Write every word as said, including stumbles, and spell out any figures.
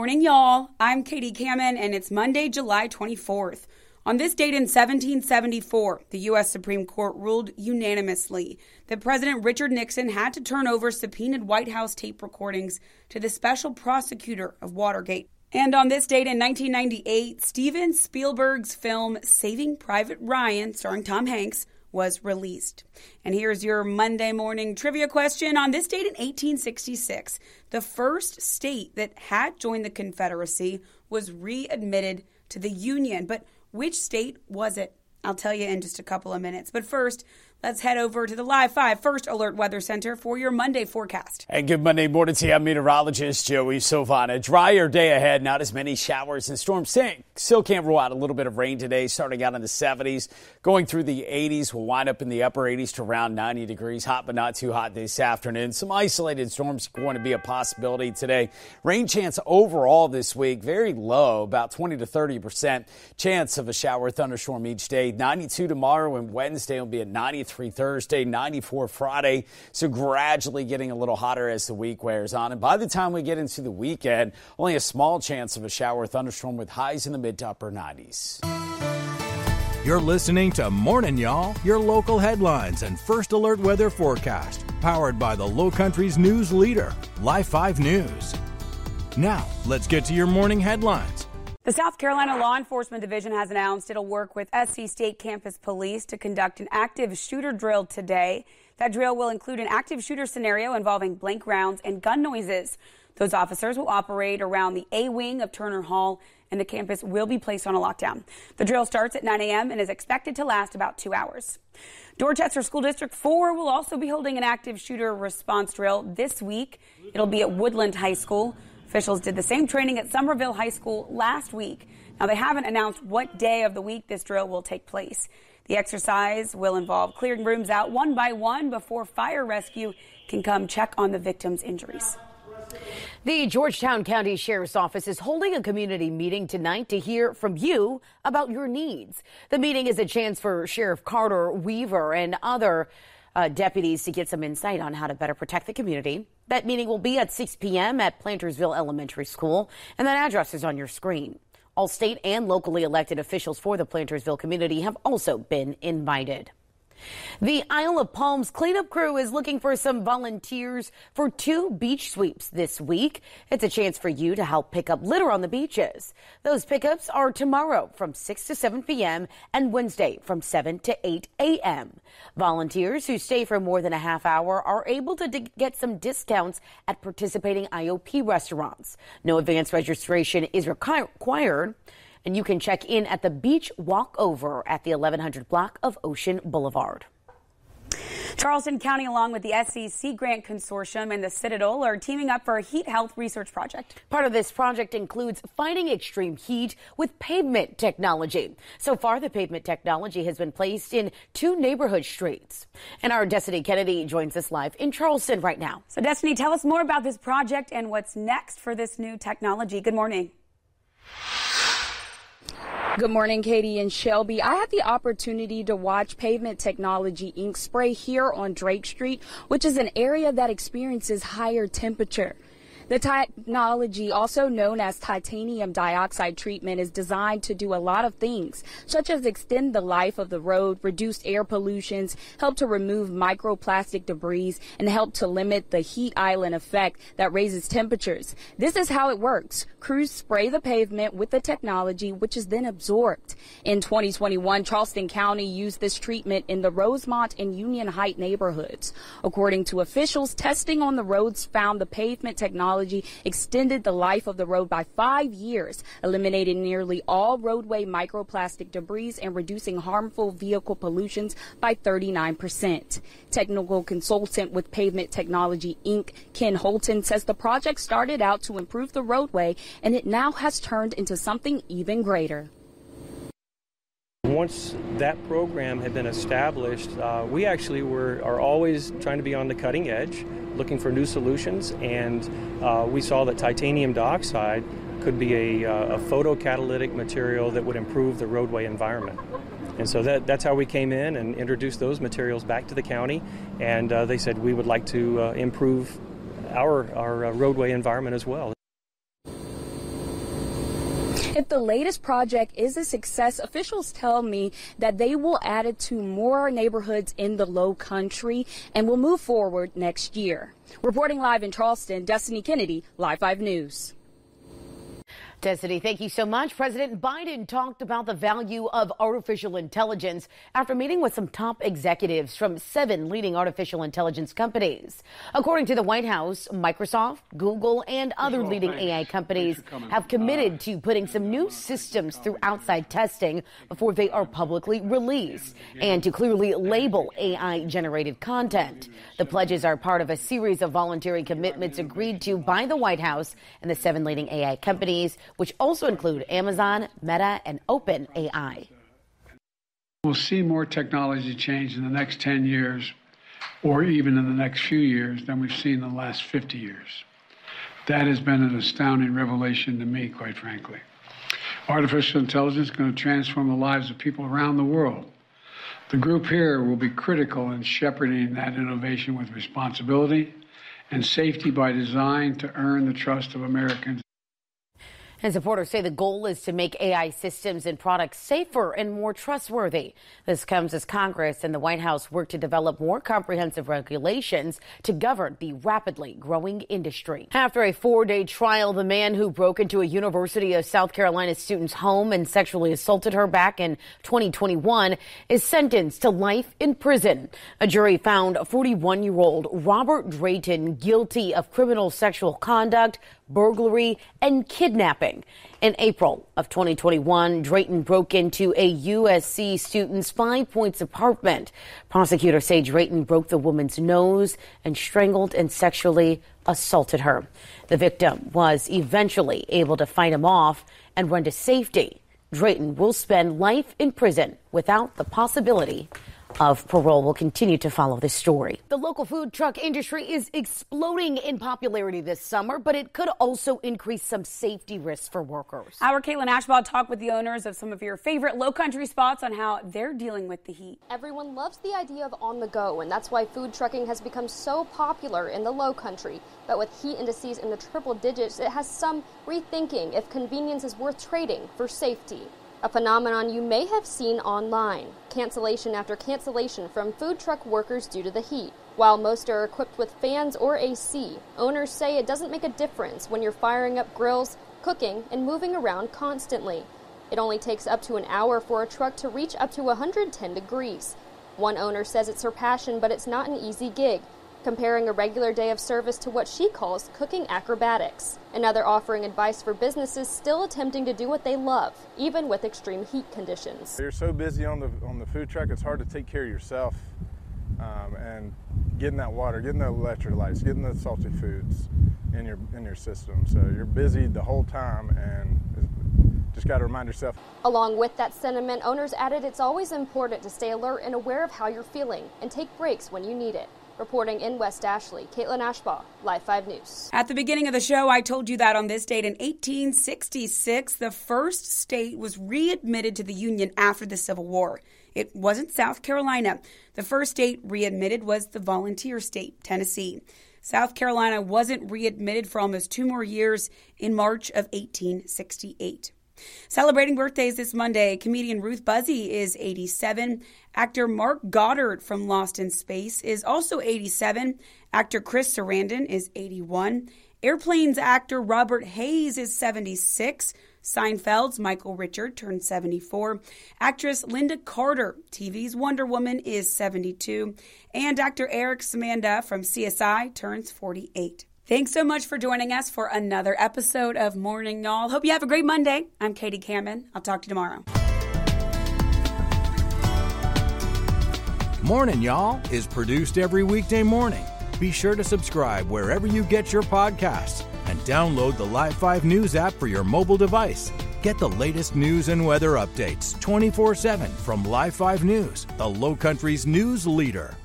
Morning, y'all. I'm Katie Kamen, and it's Monday, July twenty-fourth. On this date in seventeen seventy-four, the U S Supreme Court ruled unanimously that President Richard Nixon had to turn over subpoenaed White House tape recordings to the special prosecutor of Watergate. And on this date in nineteen ninety-eight, Steven Spielberg's film Saving Private Ryan, starring Tom Hanks, was released. And here's your Monday morning trivia question. On this date in eighteen sixty-six, the first state that had joined the Confederacy was readmitted to the Union. But which state was it? I'll tell you in just a couple of minutes. But first, let's head over to the Live five First Alert Weather Center for your Monday forecast. And good Monday morning to you. I'm meteorologist Joey Silvana. Drier day ahead, not as many showers and storms. Still can't rule out a little bit of rain today, starting out in the seventies, going through the eighties. We'll wind up in the upper eighties to around ninety degrees. Hot but not too hot this afternoon. Some isolated storms going to be a possibility today. Rain chance overall this week, very low, about twenty to thirty percent chance of a shower thunderstorm each day. ninety-two tomorrow and Wednesday will be at ninety-three. Three Thursday, ninety-four Friday. So gradually getting a little hotter as the week wears on. And by the time we get into the weekend, only a small chance of a shower or thunderstorm with highs in the mid to upper nineties. You're listening to Morning Y'all, your local headlines and first alert weather forecast, powered by the Lowcountry's news leader, Live five News. Now, let's get to your morning headlines. The South Carolina Law Enforcement Division has announced it'll work with S C State Campus Police to conduct an active shooter drill today. That drill will include an active shooter scenario involving blank rounds and gun noises. Those officers will operate around the A wing of Turner Hall, and the campus will be placed on a lockdown. The drill starts at nine a.m. and is expected to last about two hours. Dorchester School District four will also be holding an active shooter response drill this week. It'll be at Woodland High School. Officials did the same training at Somerville High School last week. Now, they haven't announced what day of the week this drill will take place. The exercise will involve clearing rooms out one by one before fire rescue can come check on the victims' injuries. The Georgetown County Sheriff's Office is holding a community meeting tonight to hear from you about your needs. The meeting is a chance for Sheriff Carter Weaver and other Uh, deputies to get some insight on how to better protect the community. That meeting will be at six p.m. at Plantersville Elementary School, and that address is on your screen. All state and locally elected officials for the Plantersville community have also been invited. The Isle of Palms cleanup crew is looking for some volunteers for two beach sweeps this week. It's a chance for you to help pick up litter on the beaches. Those pickups are tomorrow from six to seven p.m. and Wednesday from seven to eight a.m. Volunteers who stay for more than a half hour are able to d- get some discounts at participating I O P restaurants. No advance registration is requ- required. And you can check in at the beach walkover at the eleven hundred block of Ocean Boulevard. Charleston County, along with the S E C Grant Consortium and the Citadel, are teaming up for a heat health research project. Part of this project includes fighting extreme heat with pavement technology. So far, the pavement technology has been placed in two neighborhood streets. And our Destiny Kennedy joins us live in Charleston right now. So, Destiny, tell us more about this project and what's next for this new technology. Good morning. Good morning, Katie and Shelby. I had the opportunity to watch Pavement Technology Incorporated spray here on Drake Street, which is an area that experiences higher temperature. The technology, also known as titanium dioxide treatment, is designed to do a lot of things, such as extend the life of the road, reduce air pollutions, help to remove microplastic debris, and help to limit the heat island effect that raises temperatures. This is how it works. Crews spray the pavement with the technology, which is then absorbed. In twenty twenty-one, Charleston County used this treatment in the Rosemont and Union Heights neighborhoods. According to officials, testing on the roads found the pavement technology extended the life of the road by five years, eliminating nearly all roadway microplastic debris and reducing harmful vehicle pollutions by thirty-nine percent. Technical consultant with Pavement Technology Incorporated, Ken Holton, says the project started out to improve the roadway and it now has turned into something even greater. Once that program had been established, uh, we actually were are always trying to be on the cutting edge, looking for new solutions, and uh, we saw that titanium dioxide could be a, uh, a photocatalytic material that would improve the roadway environment. And so that, that's how we came in and introduced those materials back to the county, and uh, they said we would like to uh, improve our, our uh, roadway environment as well. If the latest project is a success, officials tell me that they will add it to more neighborhoods in the Lowcountry and will move forward next year. Reporting live in Charleston, Destiny Kennedy, Live five News. Destiny, thank you so much. President Biden talked about the value of artificial intelligence after meeting with some top executives from seven leading artificial intelligence companies. According to the White House, Microsoft, Google, and other well, leading thanks. A I companies have committed uh, to putting some new systems through outside testing before they are publicly released and to clearly label A I-generated content. The pledges are part of a series of voluntary commitments agreed to by the White House and the seven leading A I companies, which also include Amazon, Meta, and OpenAI. We'll see more technology change in the next ten years, or even in the next few years, than we've seen in the last fifty years. That has been an astounding revelation to me, quite frankly. Artificial intelligence is going to transform the lives of people around the world. The group here will be critical in shepherding that innovation with responsibility and safety by design to earn the trust of Americans. And supporters say the goal is to make A I systems and products safer and more trustworthy. This comes as Congress and the White House work to develop more comprehensive regulations to govern the rapidly growing industry. After a four-day trial, the man who broke into a University of South Carolina student's home and sexually assaulted her back in twenty twenty-one is sentenced to life in prison. A jury found forty-one-year-old Robert Drayton guilty of criminal sexual conduct, burglary, and kidnapping. In April of twenty twenty-one, Drayton broke into a U S C student's Five Points apartment. Prosecutors say Drayton broke the woman's nose and strangled and sexually assaulted her. The victim was eventually able to fight him off and run to safety. Drayton will spend life in prison without the possibility of parole. Will continue to follow this story. The local food truck industry is exploding in popularity this summer, but it could also increase some safety risks for workers. Our Caitlin Ashbaugh talked with the owners of some of your favorite Lowcountry spots on how they're dealing with the heat. Everyone loves the idea of on the go, and that's why food trucking has become so popular in the Lowcountry. But with heat indices in the triple digits, it has some rethinking if convenience is worth trading for safety. A phenomenon you may have seen online, cancellation after cancellation from food truck workers due to the heat. While most are equipped with fans or A C, owners say it doesn't make a difference when you're firing up grills, cooking, and moving around constantly. It only takes up to an hour for a truck to reach up to one hundred ten degrees. One owner says it's her passion, but it's not an easy gig, comparing a regular day of service to what she calls cooking acrobatics. Another offering advice for businesses still attempting to do what they love, even with extreme heat conditions. You're so busy on the on the food truck, it's hard to take care of yourself. Um, and getting that water, getting the electrolytes, getting the salty foods in your in your system. So you're busy the whole time and just got to remind yourself. Along with that sentiment, owners added it's always important to stay alert and aware of how you're feeling and take breaks when you need it. Reporting in West Ashley, Caitlin Ashbaugh, Live five News. At the beginning of the show, I told you that on this date in eighteen sixty-six, the first state was readmitted to the Union after the Civil War. It wasn't South Carolina. The first state readmitted was the volunteer state, Tennessee. South Carolina wasn't readmitted for almost two more years in March of eighteen sixty-eight. Celebrating birthdays this Monday, comedian Ruth Buzzy is eighty-seven. Actor Mark Goddard from Lost in Space is also eighty-seven. Actor Chris Sarandon is eighty-one. Airplanes actor Robert Hayes is seventy-six. Seinfeld's Michael Richard turned seventy-four. Actress Linda Carter, T V's Wonder Woman, is seventy-two. And actor Eric Samanda from C S I turns forty-eight. Thanks so much for joining us for another episode of Morning Y'all. Hope you have a great Monday. I'm Katie Kamen. I'll talk to you tomorrow. Morning Y'all is produced every weekday morning. Be sure to subscribe wherever you get your podcasts and download the Live five News app for your mobile device. Get the latest news and weather updates twenty-four seven from Live five News, the Lowcountry's news leader.